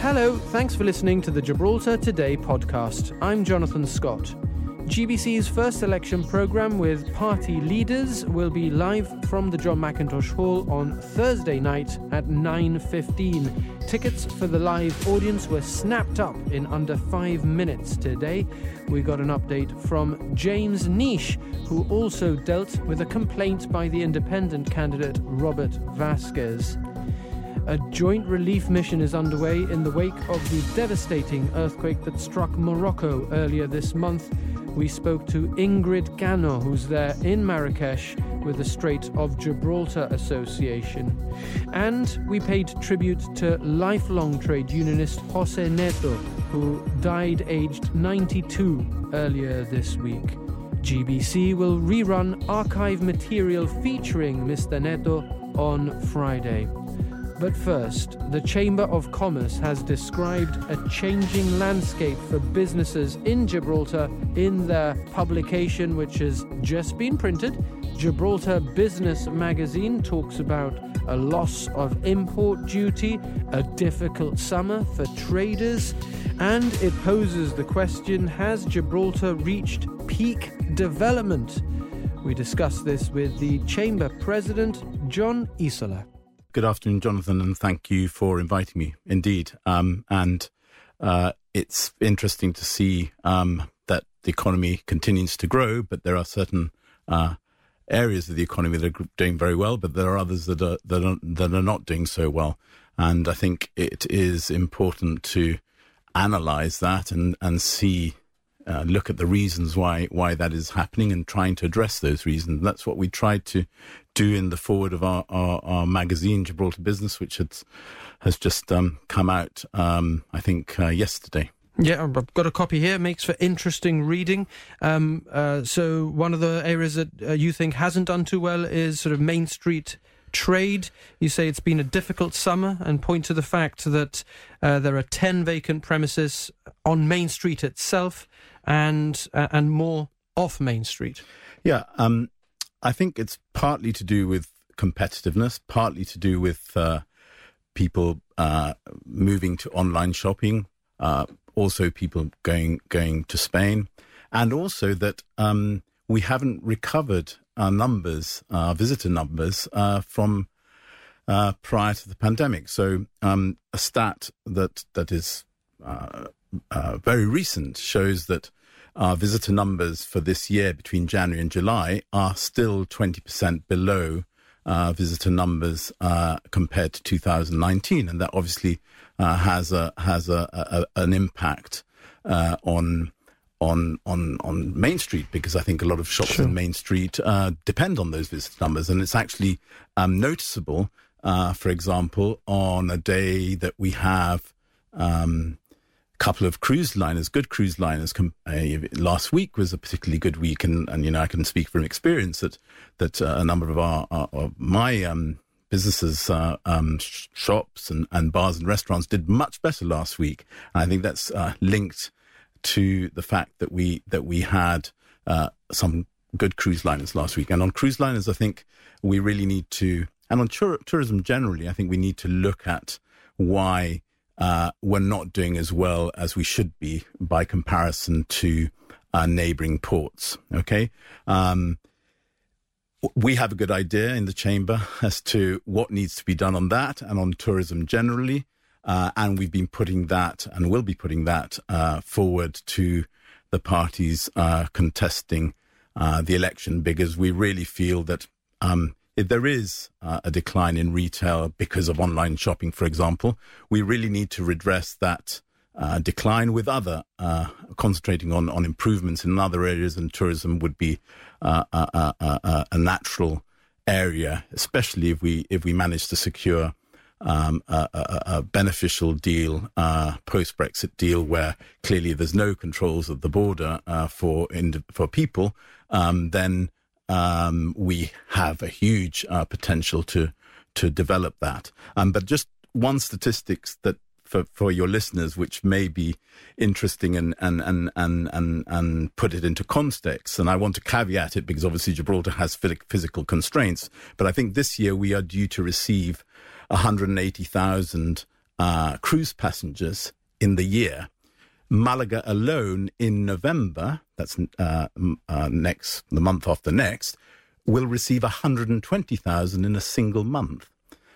Hello, thanks for listening to the Gibraltar Today podcast. I'm Jonathan Scott. GBC's first election programme with party leaders will be live from the John McIntosh Hall on Thursday night at 9:15. Tickets for the live audience were snapped up in under 5 minutes today. We got an update from James Nish, who also dealt with a complaint by the independent candidate Robert Vasquez. A joint relief mission is underway in the wake of the devastating earthquake that struck Morocco earlier this month. We spoke to Ingrid Gano, who's there in Marrakesh with the Strait of Gibraltar Association. And we paid tribute to lifelong trade unionist José Netto, who died aged 92 earlier this week. GBC will rerun archive material featuring Mr. Netto on Friday. But first, the Chamber of Commerce has described a changing landscape for businesses in Gibraltar in their publication, which has just been printed. Gibraltar Business Magazine talks about a loss of import duty, a difficult summer for traders, and it poses the question, has Gibraltar reached peak development? We discuss this with the Chamber President, John Isola. Good afternoon, Jonathan, and thank you for inviting me. Indeed. And it's interesting to see that the economy continues to grow, but there are certain areas of the economy that are doing very well, but there are others that are not doing so well. And I think it is important to analyse that and see, look at the reasons why that is happening and trying to address those reasons. That's what we tried to do in the forward of our magazine, Gibraltar Business, which has just come out, I think, yesterday. Yeah, I've got a copy here. Makes for interesting reading. So one of the areas that you think hasn't done too well is sort of Main Street trade. You say it's been a difficult summer and point to the fact that there are 10 vacant premises on Main Street itself and more off Main Street. Yeah, I think it's partly to do with competitiveness, partly to do with people moving to online shopping, also people going to Spain, and also that we haven't recovered our numbers, our visitor numbers, from prior to the pandemic. So a stat that is very recent shows that our visitor numbers for this year between January and July are still 20% below visitor numbers compared to 2019, and that obviously has an impact on Main Street, because I think a lot of shops on Main Street depend on those visitor numbers. And it's actually noticeable, for example, on a day that we have a couple of cruise liners, good cruise liners. Last week was a particularly good week, and you know, I can speak from experience that a number of my businesses, shops and bars and restaurants did much better last week. And I think that's linked to the fact that we had some good cruise liners last week. And on cruise liners, I think we really need to, and on tourism generally, I think we need to look at why we're not doing as well as we should be by comparison to our neighbouring ports. Okay. We have a good idea in the Chamber as to what needs to be done on that and on tourism generally. And we've been putting that, and will be putting that forward to the parties contesting the election, because we really feel that if there is a decline in retail because of online shopping, for example, we really need to redress that decline with other, concentrating on improvements in other areas, and tourism would be a natural area, especially if we manage to secure a beneficial deal, post-Brexit deal, where clearly there's no controls at the border for people, then we have a huge potential to develop that. But just one statistic that for your listeners, which may be interesting and put it into context. And I want to caveat it because obviously Gibraltar has physical constraints. But I think this year we are due to receive 180,000 cruise passengers in the year. Malaga alone in November, that's next, the month after next, will receive 120,000 in a single month.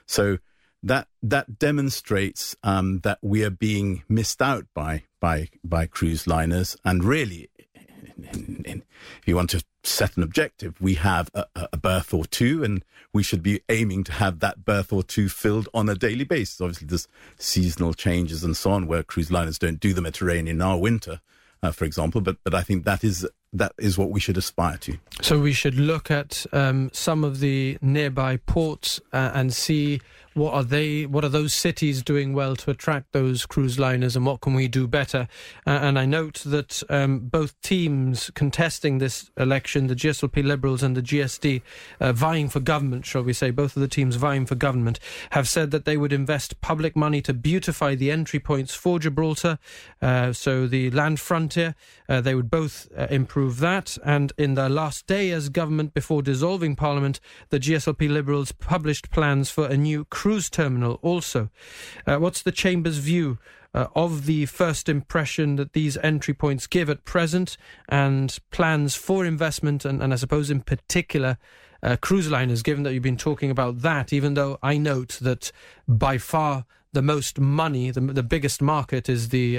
So that demonstrates that we are being missed out by cruise liners. And really, if you want to set an objective, we have a berth or two, and we should be aiming to have that berth or two filled on a daily basis. Obviously, there's seasonal changes and so on, where cruise liners don't do the Mediterranean or winter, for example. But I think that is what we should aspire to. So we should look at some of the nearby ports and see what are those cities doing well to attract those cruise liners, and what can we do better? And I note that both teams contesting this election, the GSLP Liberals and the GSD, vying for government, shall we say, both of the teams vying for government, have said that they would invest public money to beautify the entry points for Gibraltar, so the land frontier. They would both improve that. And in their last day as government before dissolving Parliament, the GSLP Liberals published plans for a new cruise terminal also. What's the Chamber's view of the first impression that these entry points give at present, and plans for investment, and I suppose in particular cruise liners, given that you've been talking about that, even though I note that by far the most money, the biggest market is the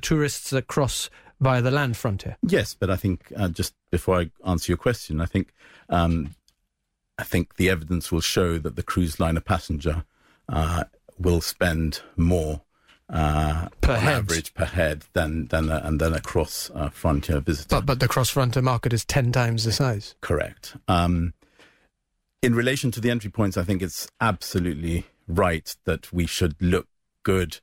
tourists that cross via the land frontier? Yes, but I think just before I answer your question, I think the evidence will show that the cruise liner passenger will spend more per head. Average per head than a cross frontier visitor. But the cross frontier market is 10 times the size. Correct. In relation to the entry points, I think it's absolutely right that we should look good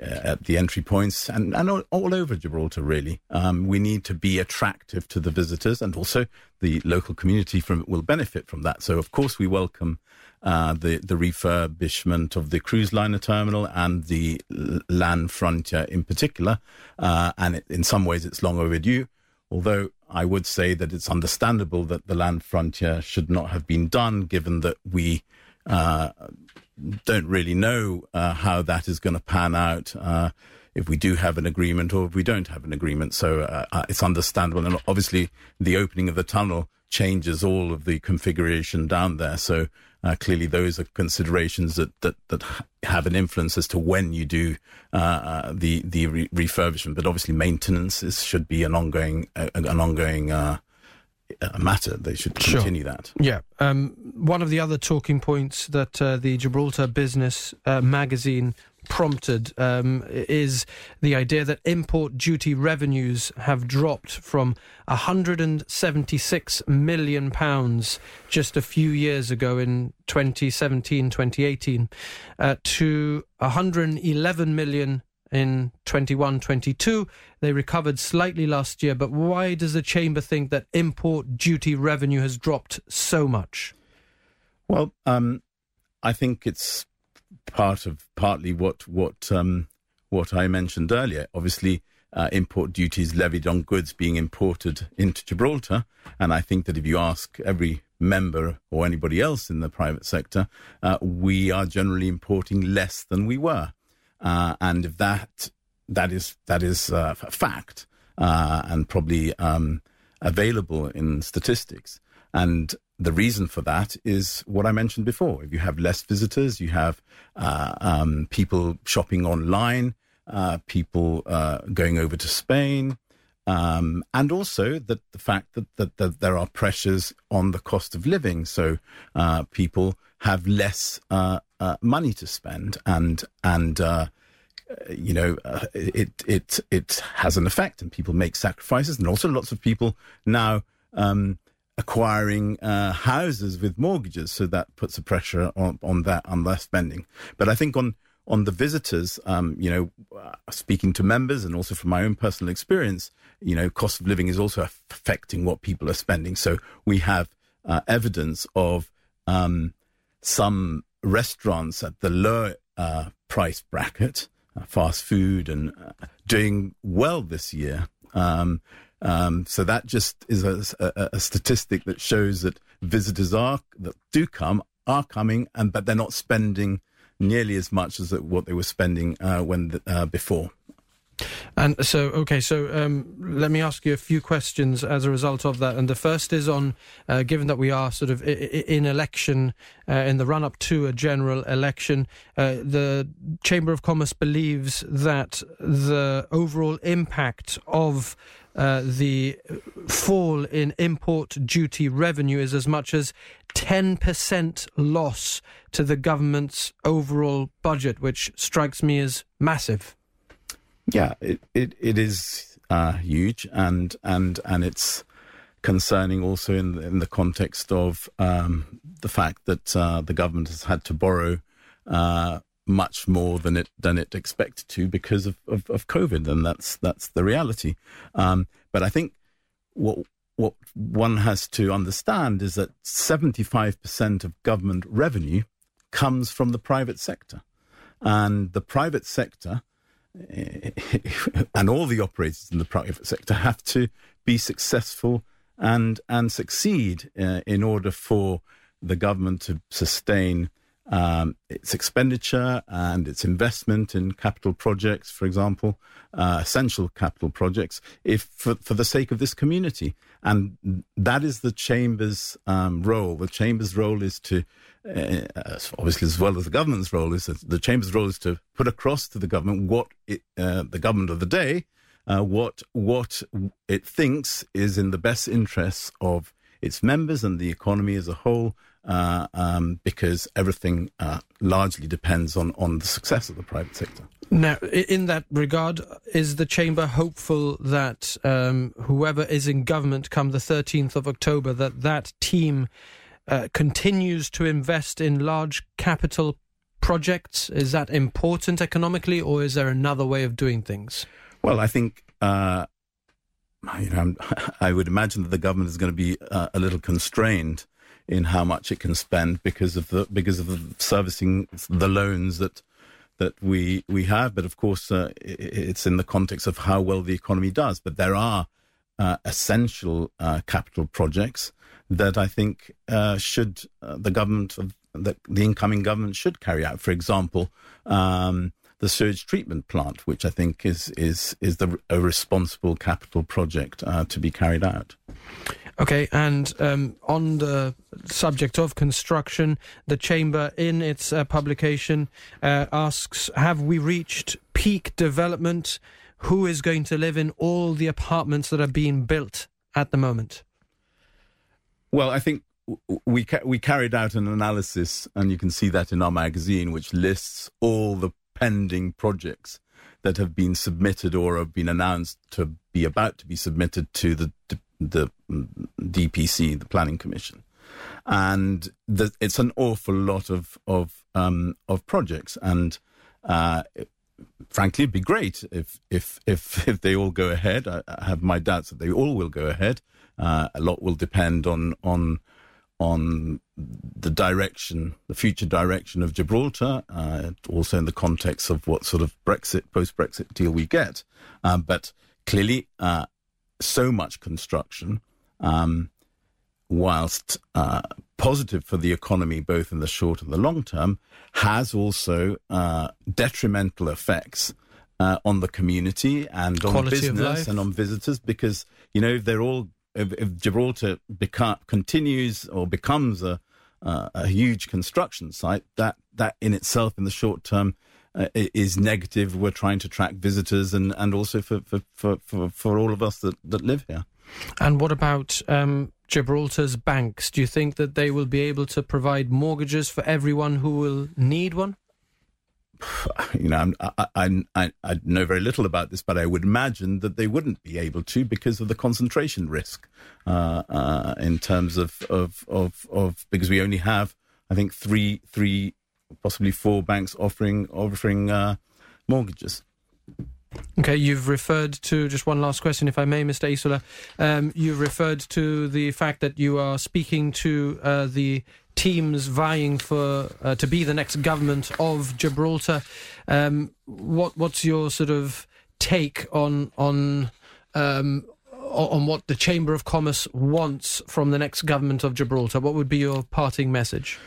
at the entry points and all over Gibraltar, really. We need to be attractive to the visitors, and also the local community will benefit from that. So, of course, we welcome the refurbishment of the cruise liner terminal and the land frontier in particular. And in some ways, it's long overdue, although I would say that it's understandable that the land frontier should not have been done, given that we don't really know how that is going to pan out, if we do have an agreement or if we don't have an agreement. So it's understandable. And obviously, the opening of the tunnel changes all of the configuration down there. So clearly, those are considerations that have an influence as to when you do the refurbishment. But obviously, maintenance should be an ongoing a matter. They should continue that. Yeah. One of the other talking points that the Gibraltar Business magazine prompted is the idea that import duty revenues have dropped from £176 million just a few years ago in 2017, 2018 to £111 million in 21-22. They recovered slightly last year, but why does the Chamber think that import duty revenue has dropped so much? Well, I think it's partly what I mentioned earlier. Obviously, import duties levied on goods being imported into Gibraltar, and I think that if you ask every member or anybody else in the private sector, we are generally importing less than we were. And if that is a fact and probably available in statistics. And the reason for that is what I mentioned before. If you have less visitors, you have people shopping online, people going over to Spain, and also that the fact that there are pressures on the cost of living. So people have less money to spend, and it has an effect, and people make sacrifices, and also lots of people now acquiring houses with mortgages, so that puts a pressure on their spending. But I think on the visitors, speaking to members and also from my own personal experience, cost of living is also affecting what people are spending. So we have evidence of some restaurants at the lower price bracket, fast food, and doing well this year. So that just is a statistic that shows that visitors that do come are coming, but they're not spending nearly as much as what they were spending before. And so, okay, so let me ask you a few questions as a result of that. And the first is on, given that we are sort of in election, in the run-up to a general election, the Chamber of Commerce believes that the overall impact of the fall in import duty revenue is as much as 10% loss to the government's overall budget, which strikes me as massive. Yeah, it is huge, and it's concerning also in the context of the fact that the government has had to borrow much more than it expected to because of COVID, and that's the reality. But I think what one has to understand is that 75% of government revenue comes from the private sector, and the private sector. And all the operators in the private sector have to be successful and succeed in order for the government to sustain its expenditure and its investment in capital projects, for example, essential capital projects, for the sake of this community. And that is the Chamber's role. The Chamber's role is to, obviously as well as the government's role, is to put across to the government what the government of the day, what it thinks is in the best interests of its members and the economy as a whole. Because everything largely depends on the success of the private sector. Now, in that regard, is the Chamber hopeful that whoever is in government come the 13th of October, that team continues to invest in large capital projects? Is that important economically, or is there another way of doing things? Well, I think... I would imagine that the government is going to be a little constrained in how much it can spend because of the servicing the loans that we have. But of course, it's in the context of how well the economy does. But there are essential capital projects that I think the incoming government should carry out. For example, the sewage treatment plant, which I think is a responsible capital project to be carried out. Okay, and on the subject of construction, the Chamber in its publication asks, have we reached peak development? Who is going to live in all the apartments that are being built at the moment? Well, I think we carried out an analysis, and you can see that in our magazine, which lists all the pending projects that have been submitted or have been announced to be about to be submitted to the DPC, the Planning Commission, and it's an awful lot of projects. And frankly, it'd be great if they all go ahead. I have my doubts that they all will go ahead. A lot will depend on the direction, the future direction of Gibraltar, also in the context of what sort of post-Brexit deal we get. But clearly, so much construction, whilst positive for the economy, both in the short and the long term, has also detrimental effects on the community and on business and on visitors, because, they're all... If Gibraltar continues or becomes a huge construction site, that in itself, in the short term, is negative. We're trying to attract visitors and also for all of us that live here. And what about Gibraltar's banks? Do you think that they will be able to provide mortgages for everyone who will need one? I know very little about this, but I would imagine that they wouldn't be able to because of the concentration risk in terms of because we only have, I think, three, possibly four banks offering mortgages. Okay, you've referred to, just one last question, if I may, Mr. Isola. You've referred to the fact that you are speaking to the teams vying for to be the next government of Gibraltar. What's your sort of take on what the Chamber of Commerce wants from the next government of Gibraltar? What would be your parting message?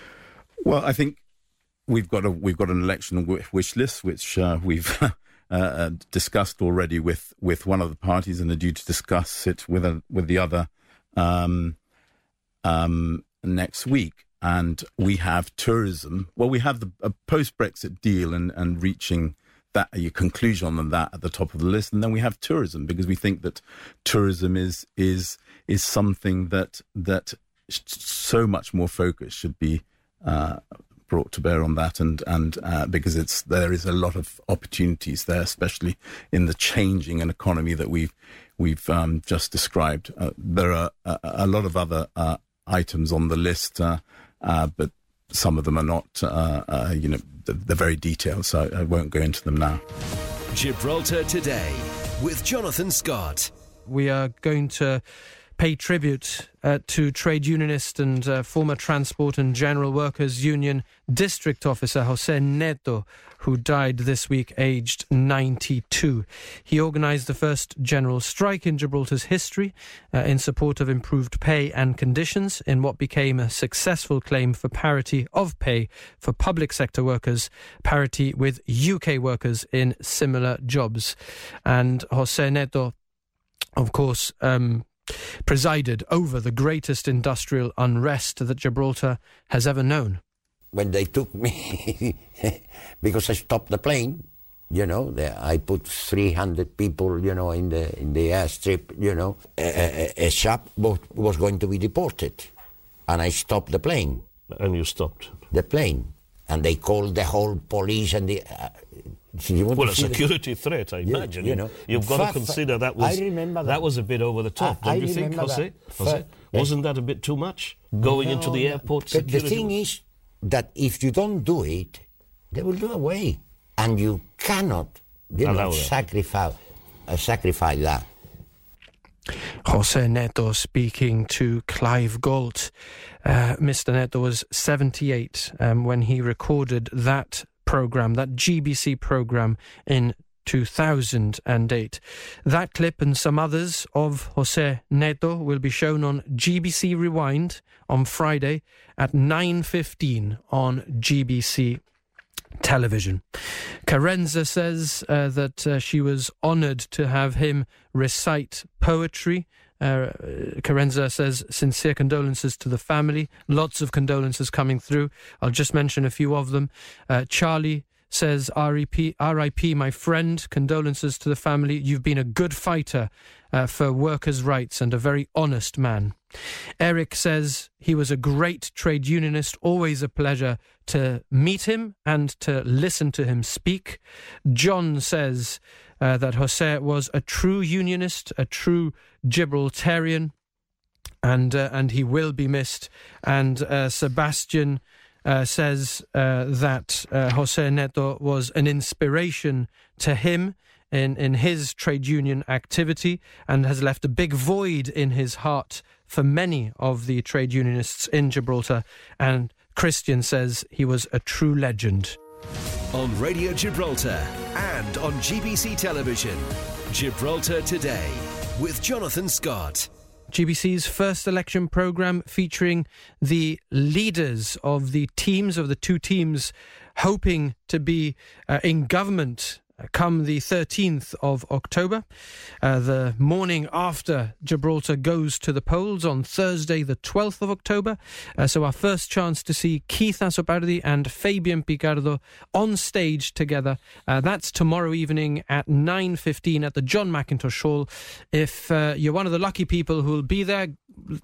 Well, I think We've got an election wish list, which we've discussed already with one of the parties, and are due to discuss it with the other next week. And we have tourism. Well, we have a post-Brexit deal and reaching that a conclusion on that at the top of the list, and then we have tourism, because we think that tourism is something that so much more focus should be brought to bear on that, and because there is a lot of opportunities there, especially in the changing an economy that we've just described. There are a lot of other items on the list. But some of them are not, they're very detailed, so I won't go into them now. Gibraltar Today with Jonathan Scott. We are going to pay tribute to trade unionist and former Transport and General Workers Union district officer José Netto, who died this week aged 92. He organised the first general strike in Gibraltar's history in support of improved pay and conditions in what became a successful claim for parity of pay for public sector workers, parity with UK workers in similar jobs. And José Netto, of course, presided over the greatest industrial unrest that Gibraltar has ever known. When they took me, because I stopped the plane, I put 300 people, in the airstrip, a shop was going to be deported, and I stopped the plane. And you stopped the plane, and they called the whole police and the. A security threat, I imagine. You've got to consider that was a bit over the top, don't you think, Jose? Wasn't that a bit too much? Into the airport security? The thing is that if you don't do it, they will do away. And you cannot sacrifice that. José Netto speaking to Clive Galt. Mr. Netto was 78 when he recorded that program, that GBC program in 2008. That clip and some others of José Netto will be shown on GBC Rewind on Friday at 9:15 on GBC television. Carenza says that she was honoured to have him recite poetry. Carenza says, sincere condolences to the family. Lots of condolences coming through. I'll just mention a few of them. Charlie says, R.I.P. my friend, condolences to the family. You've been a good fighter for workers' rights and a very honest man. Eric says he was a great trade unionist, always a pleasure to meet him and to listen to him speak. John says that José was a true unionist, a true Gibraltarian, and he will be missed. And Sebastian says that José Netto was an inspiration to him in his trade union activity, and has left a big void in his heart for many of the trade unionists in Gibraltar. And Christian says he was a true legend. On Radio Gibraltar and on GBC television, Gibraltar Today with Jonathan Scott. GBC's first election programme featuring the leaders of the teams, of the two teams hoping to be in government come the 13th of October, the morning after Gibraltar goes to the polls on Thursday the 12th of October. So our first chance to see Keith Asopardi and Fabian Picardo on stage together. That's tomorrow evening at 9:15 at the John McIntosh Hall. If you're one of the lucky people who will be there,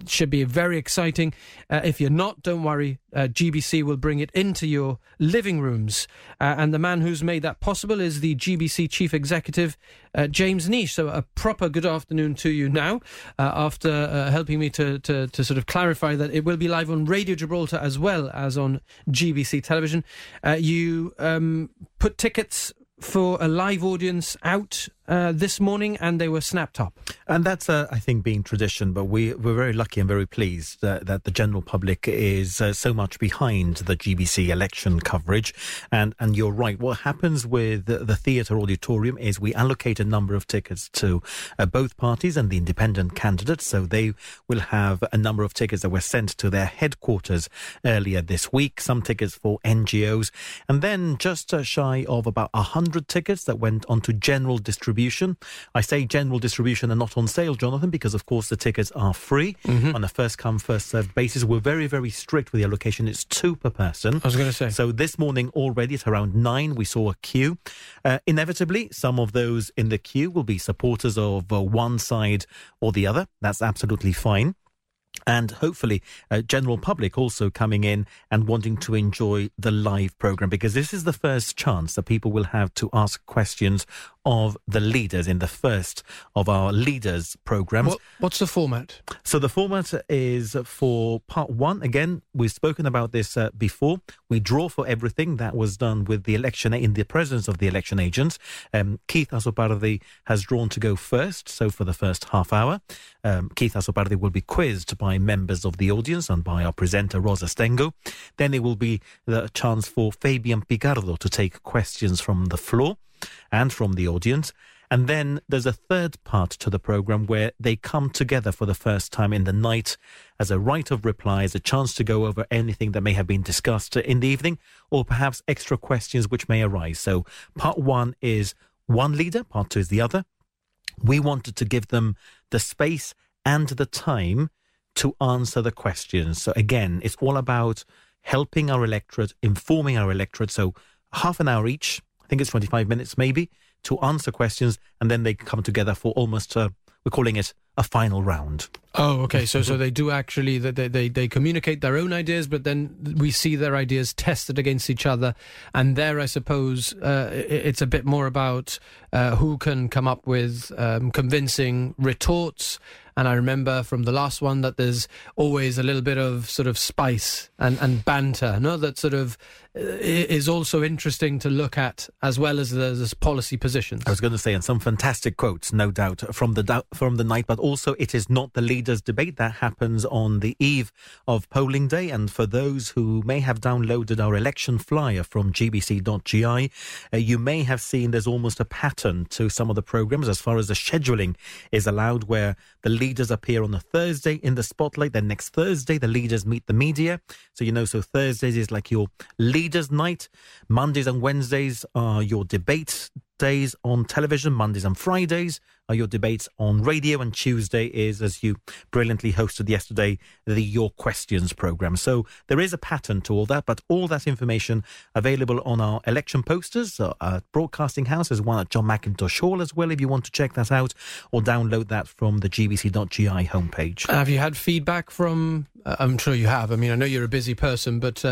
should be very exciting. If you're not, don't worry. GBC will bring it into your living rooms. And the man who's made that possible is the GBC chief executive, James Nish. So a proper good afternoon to you now, after helping me to sort of clarify that it will be live on Radio Gibraltar as well as on GBC television. You put tickets for a live audience out this morning, and they were snapped up. And that's, I think, being tradition, but we're very lucky and very pleased that the general public is so much behind the GBC election coverage. And you're right, what happens with the theatre auditorium is we allocate a number of tickets to both parties and the independent candidates, so they will have a number of tickets that were sent to their headquarters earlier this week, some tickets for NGOs, and then just shy of about 100 tickets that went on to general distribution. I say general distribution and not on sale, Jonathan, because of course the tickets are free on a first come, first served basis. We're very, very strict with the allocation. It's 2 per person. I was going to say. So this morning already at around 9, we saw a queue. Inevitably, some of those in the queue will be supporters of one side or the other. That's absolutely fine. And hopefully general public also coming in and wanting to enjoy the live programme, because this is the first chance that people will have to ask questions of the leaders in the first of our leaders programmes. What's the format? So the format is for part one. Again, we've spoken about this before. We draw for everything. That was done with the election in the presence of the election agents. Keith Asopardi has drawn to go first. So for the first half hour, Keith Asopardi will be quizzed by members of the audience and by our presenter Rosa Stengo. Then there will be the chance for Fabian Picardo to take questions from the floor and from the audience. And then there's a third part to the programme where they come together for the first time in the night as a right of reply, as a chance to go over anything that may have been discussed in the evening or perhaps extra questions which may arise. So part one is one leader, part two is the other. We wanted to give them the space and the time to answer the questions. So again, it's all about helping our electorate, informing our electorate. So half an hour each, I think it's 25 minutes maybe, to answer questions, and then they come together for almost, we're calling it a final round. Oh, okay. So they do actually, they communicate their own ideas, but then we see their ideas tested against each other. And there, I suppose, it's a bit more about who can come up with convincing retorts. And I remember from the last one that there's always a little bit of sort of spice and banter, no? That sort of is also interesting to look at, as well as the policy positions. I was going to say, and some fantastic quotes, no doubt, from the night, but also it is not the leaders' debate. That happens on the eve of polling day. And for those who may have downloaded our election flyer from gbc.gi, you may have seen there's almost a pattern to some of the programmes as far as the scheduling is allowed, where the leaders appear on a Thursday in the spotlight. Then next Thursday, the leaders meet the media. So Thursdays is like your leaders' night. Mondays and Wednesdays are your debate days on television. Mondays and Fridays are your debates on radio. And Tuesday is, as you brilliantly hosted yesterday, the Your Questions programme. So there is a pattern to all that, but all that information available on our election posters at Broadcasting House. There's one at John McIntosh Hall as well, if you want to check that out, or download that from the gbc.gi homepage. Have you had feedback from... I'm sure you have. I mean, I know you're a busy person, but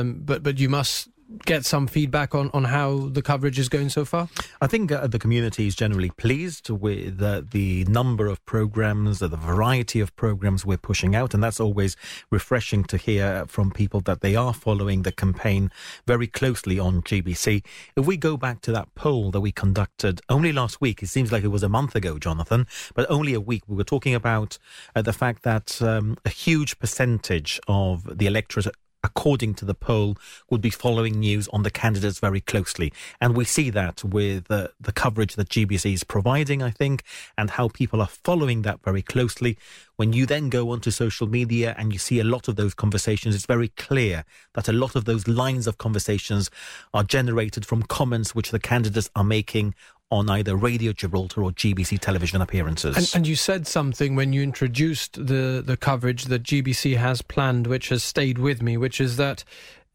you must get some feedback on how the coverage is going so far? I think the community is generally pleased with the number of programmes, the variety of programmes we're pushing out, and that's always refreshing to hear from people that they are following the campaign very closely on GBC. If we go back to that poll that we conducted only last week, it seems like it was a month ago, Jonathan, but only a week, we were talking about the fact that a huge percentage of the electorate, according to the poll, would be following news on the candidates very closely. And we see that with the coverage that GBC is providing, I think, and how people are following that very closely. When you then go onto social media and you see a lot of those conversations, it's very clear that a lot of those lines of conversations are generated from comments which the candidates are making on either Radio Gibraltar or GBC television appearances. And you said something when you introduced the coverage that GBC has planned, which has stayed with me, which is that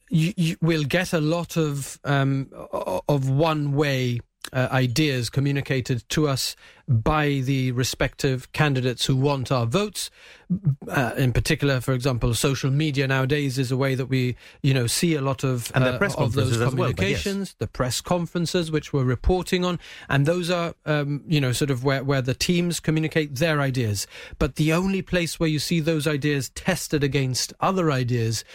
you will get a lot of one-way ideas communicated to us by the respective candidates who want our votes. In particular, for example, social media nowadays is a way that we, see a lot of, and the press of those communications, well, yes. The press conferences which we're reporting on, and those are, sort of where the teams communicate their ideas. But the only place where you see those ideas tested against other ideas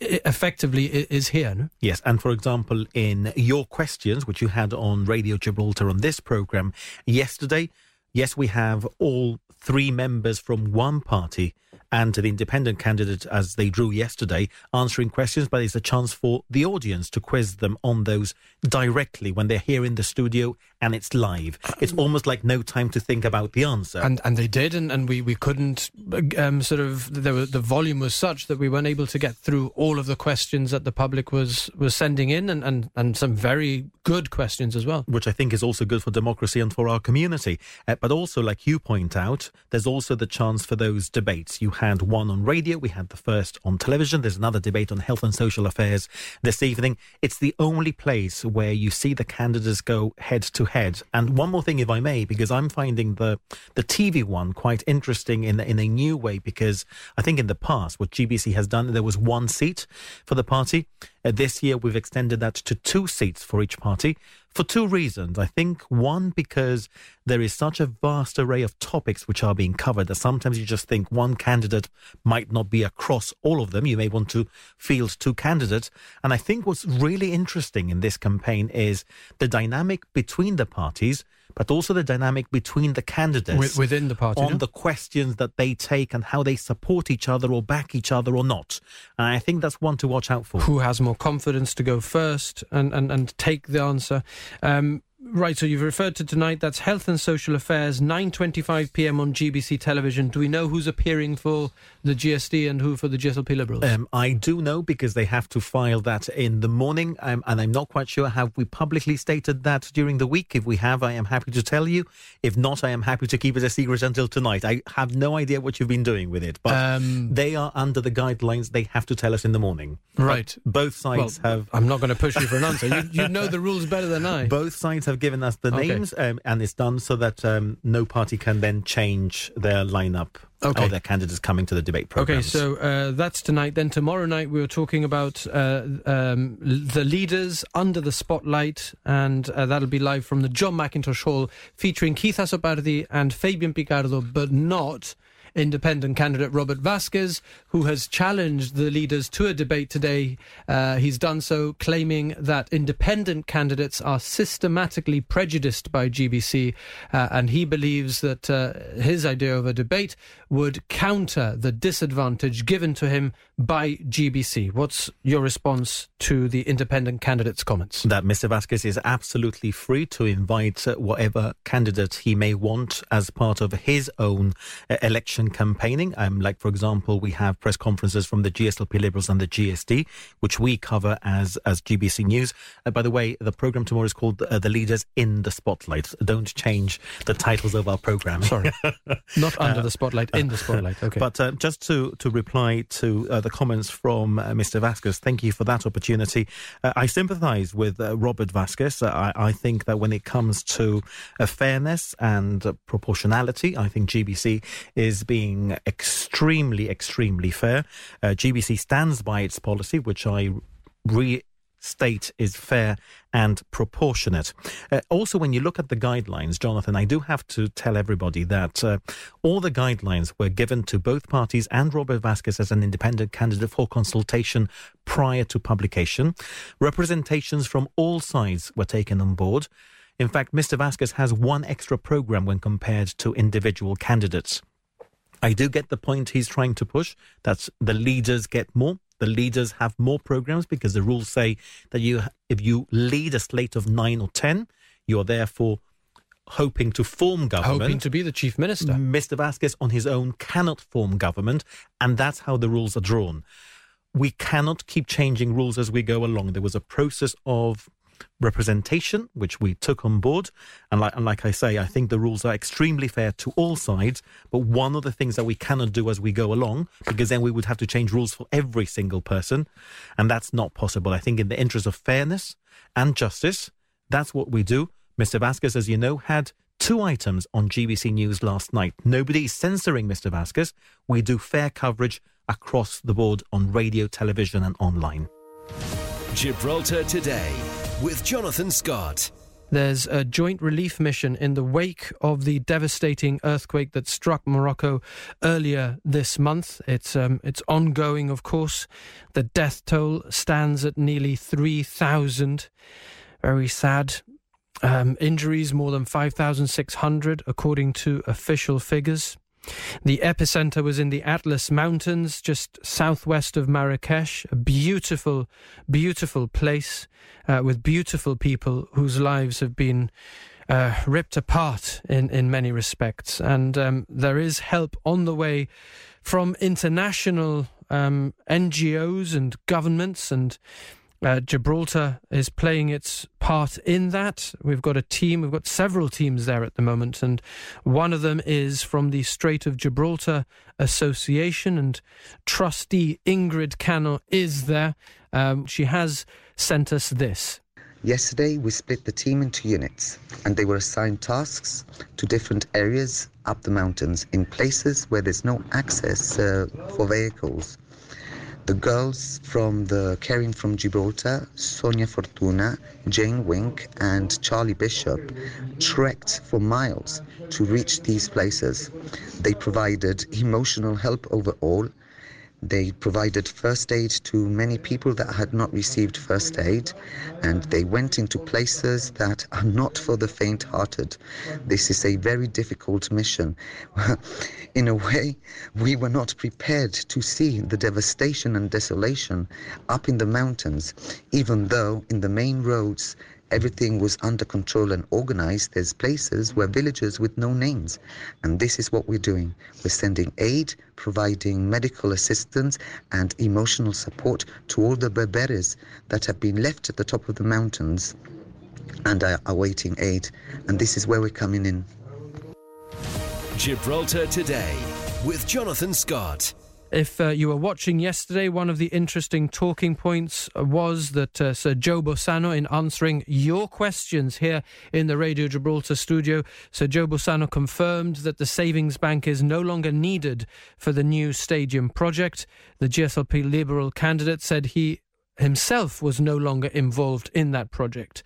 effectively is here, no? Yes, and for example, in your questions, which you had on Radio Gibraltar on this programme yesterday, yes, we have all three members from one party and the independent candidate as they drew yesterday answering questions, but it's a chance for the audience to quiz them on those directly when they're here in the studio and it's live. It's almost like no time to think about the answer. And they did, and we couldn't the volume was such that we weren't able to get through all of the questions that the public was sending in, and some very good questions as well. Which I think is also good for democracy and for our community. But also, like you point out, there's also the chance for those debates. You had one on radio, we had the first on television, there's another debate on health and social affairs this evening. It's the only place where you see the candidates go head to head. And one more thing, if I may, because I'm finding the TV one quite interesting in a new way, because I think in the past what GBC has done, there was one seat for the party. This year we've extended that to two seats for each party. For two reasons. I think one, because there is such a vast array of topics which are being covered that sometimes you just think one candidate might not be across all of them. You may want to field two candidates. And I think what's really interesting in this campaign is the dynamic between the parties, but also the dynamic between the candidates within the party on the questions that they take and how they support each other or back each other or not. And I think that's one to watch out for. Who has more confidence to go first and take the answer? Right, so you've referred to tonight, that's Health and Social Affairs, 9:25pm on GBC television. Do we know who's appearing for the GSD and who for the GSLP Liberals? I do know, because they have to file that in the morning, and I'm not quite sure, have we publicly stated that during the week? If we have, I am happy to tell you. If not, I am happy to keep it a secret until tonight. I have no idea what you've been doing with it, but they are under the guidelines. They have to tell us in the morning. Right. But both sides have... I'm not going to push you for an answer. You know the rules better than I. Both sides have given us the names, and it's done so that no party can then change their lineup or their candidates coming to the debate programme. Okay, so that's tonight. Then tomorrow night we were talking about the leaders under the spotlight, and that'll be live from the John McIntosh Hall, featuring Keith Asopardi and Fabian Picardo, but not independent candidate Robert Vasquez, who has challenged the leaders to a debate today. He's done so claiming that independent candidates are systematically prejudiced by GBC, and he believes that his idea of a debate would counter the disadvantage given to him by GBC. What's your response to the independent candidate's comments? That Mr. Vasquez is absolutely free to invite whatever candidate he may want as part of his own election campaigning. Like, for example, we have press conferences from the GSLP Liberals and the GSD, which we cover as GBC News. By the way, the programme tomorrow is called The Leaders in the Spotlight. Don't change the titles of our programme. Sorry. Not under the spotlight, in the spotlight. Okay. But just to reply to the comments from Mr. Vasquez, thank you for that opportunity. I sympathise with Robert Vasquez. I think that when it comes to fairness and proportionality, I think GBC is being extremely fair. GBC stands by its policy, which I restate is fair and proportionate. Also, when you look at the guidelines, Jonathan, I do have to tell everybody that all the guidelines were given to both parties and Robert Vasquez as an independent candidate for consultation prior to publication. Representations from all sides were taken on board. In fact, Mr. Vasquez has one extra programme when compared to individual candidates. I do get the point he's trying to push. That's the leaders get more. The leaders have more programs because the rules say that if you lead a slate of 9 or 10, you are therefore hoping to form government. Hoping to be the chief minister. Mr. Vasquez on his own cannot form government, and that's how the rules are drawn. We cannot keep changing rules as we go along. There was a process of representation, which we took on board. And like I say, I think the rules are extremely fair to all sides. But one of the things that we cannot do as we go along, because then we would have to change rules for every single person. And that's not possible. I think in the interest of fairness and justice, that's what we do. Mr. Vasquez, as you know, had two items on GBC News last night. Nobody is censoring Mr. Vasquez. We do fair coverage across the board on radio, television and online. Gibraltar Today with Jonathan Scott. There's a joint relief mission in the wake of the devastating earthquake that struck Morocco earlier this month. It's ongoing, of course. The death toll stands at nearly 3,000. Very sad. Injuries more than 5,600, according to official figures. The epicenter was in the Atlas Mountains, just southwest of Marrakesh, a beautiful, beautiful place with beautiful people whose lives have been ripped apart in many respects. And there is help on the way from international NGOs and governments, and Gibraltar is playing its part in that. We've got several teams there at the moment, and one of them is from the Strait of Gibraltar Association, and trustee Ingrid Gano is there. She has sent us this. Yesterday we split the team into units, and they were assigned tasks to different areas up the mountains in places where there's no access for vehicles. The girls from the Caring from Gibraltar, Sonia Fortuna, Jane Wink and Charlie Bishop, trekked for miles to reach these places. They provided emotional help overall. They provided first aid to many people that had not received first aid, and they went into places that are not for the faint-hearted. This is a very difficult mission. In a way, we were not prepared to see the devastation and desolation up in the mountains, even though in the main roads everything was under control and organized. There's places where villagers with no names. And this is what we're doing. We're sending aid, providing medical assistance and emotional support to all the Berberes that have been left at the top of the mountains and are awaiting aid. And this is where we're coming in. Gibraltar Today with Jonathan Scott. If you were watching yesterday, one of the interesting talking points was that Sir Joe Bossano, in answering your questions here in the Radio Gibraltar studio, Sir Joe Bossano confirmed that the savings bank is no longer needed for the new stadium project. The GSLP Liberal candidate said he himself was no longer involved in that project.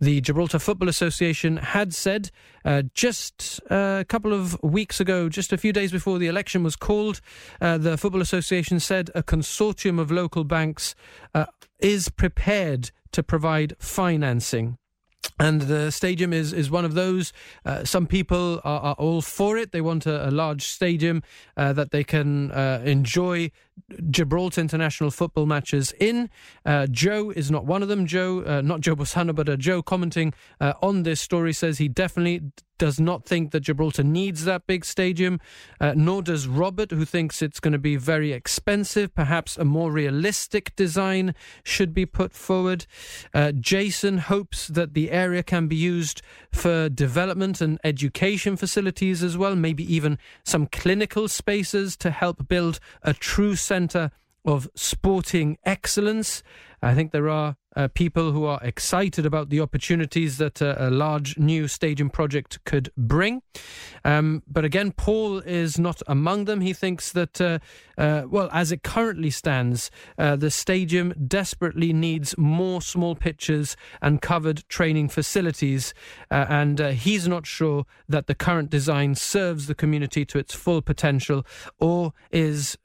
The Gibraltar Football Association had said just a couple of weeks ago, just a few days before the election was called, the Football Association said a consortium of local banks is prepared to provide financing. And the stadium is one of those. Some people are all for it. They want a large stadium that they can enjoy Gibraltar international football matches in. Joe is not one of them. Joe, not Joe Bossano, but Joe commenting on this story says he definitely does not think that Gibraltar needs that big stadium, nor does Robert, who thinks it's going to be very expensive. Perhaps a more realistic design should be put forward. Jason hopes that the area can be used for development and education facilities as well, maybe even some clinical spaces to help build a true centre of sporting excellence. I think there are people who are excited about the opportunities that a large new stadium project could bring. But again, Paul is not among them. He thinks that, well, as it currently stands, the stadium desperately needs more small pitches and covered training facilities. And he's not sure that the current design serves the community to its full potential or is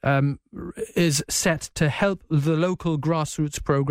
set to help the local grassroots programme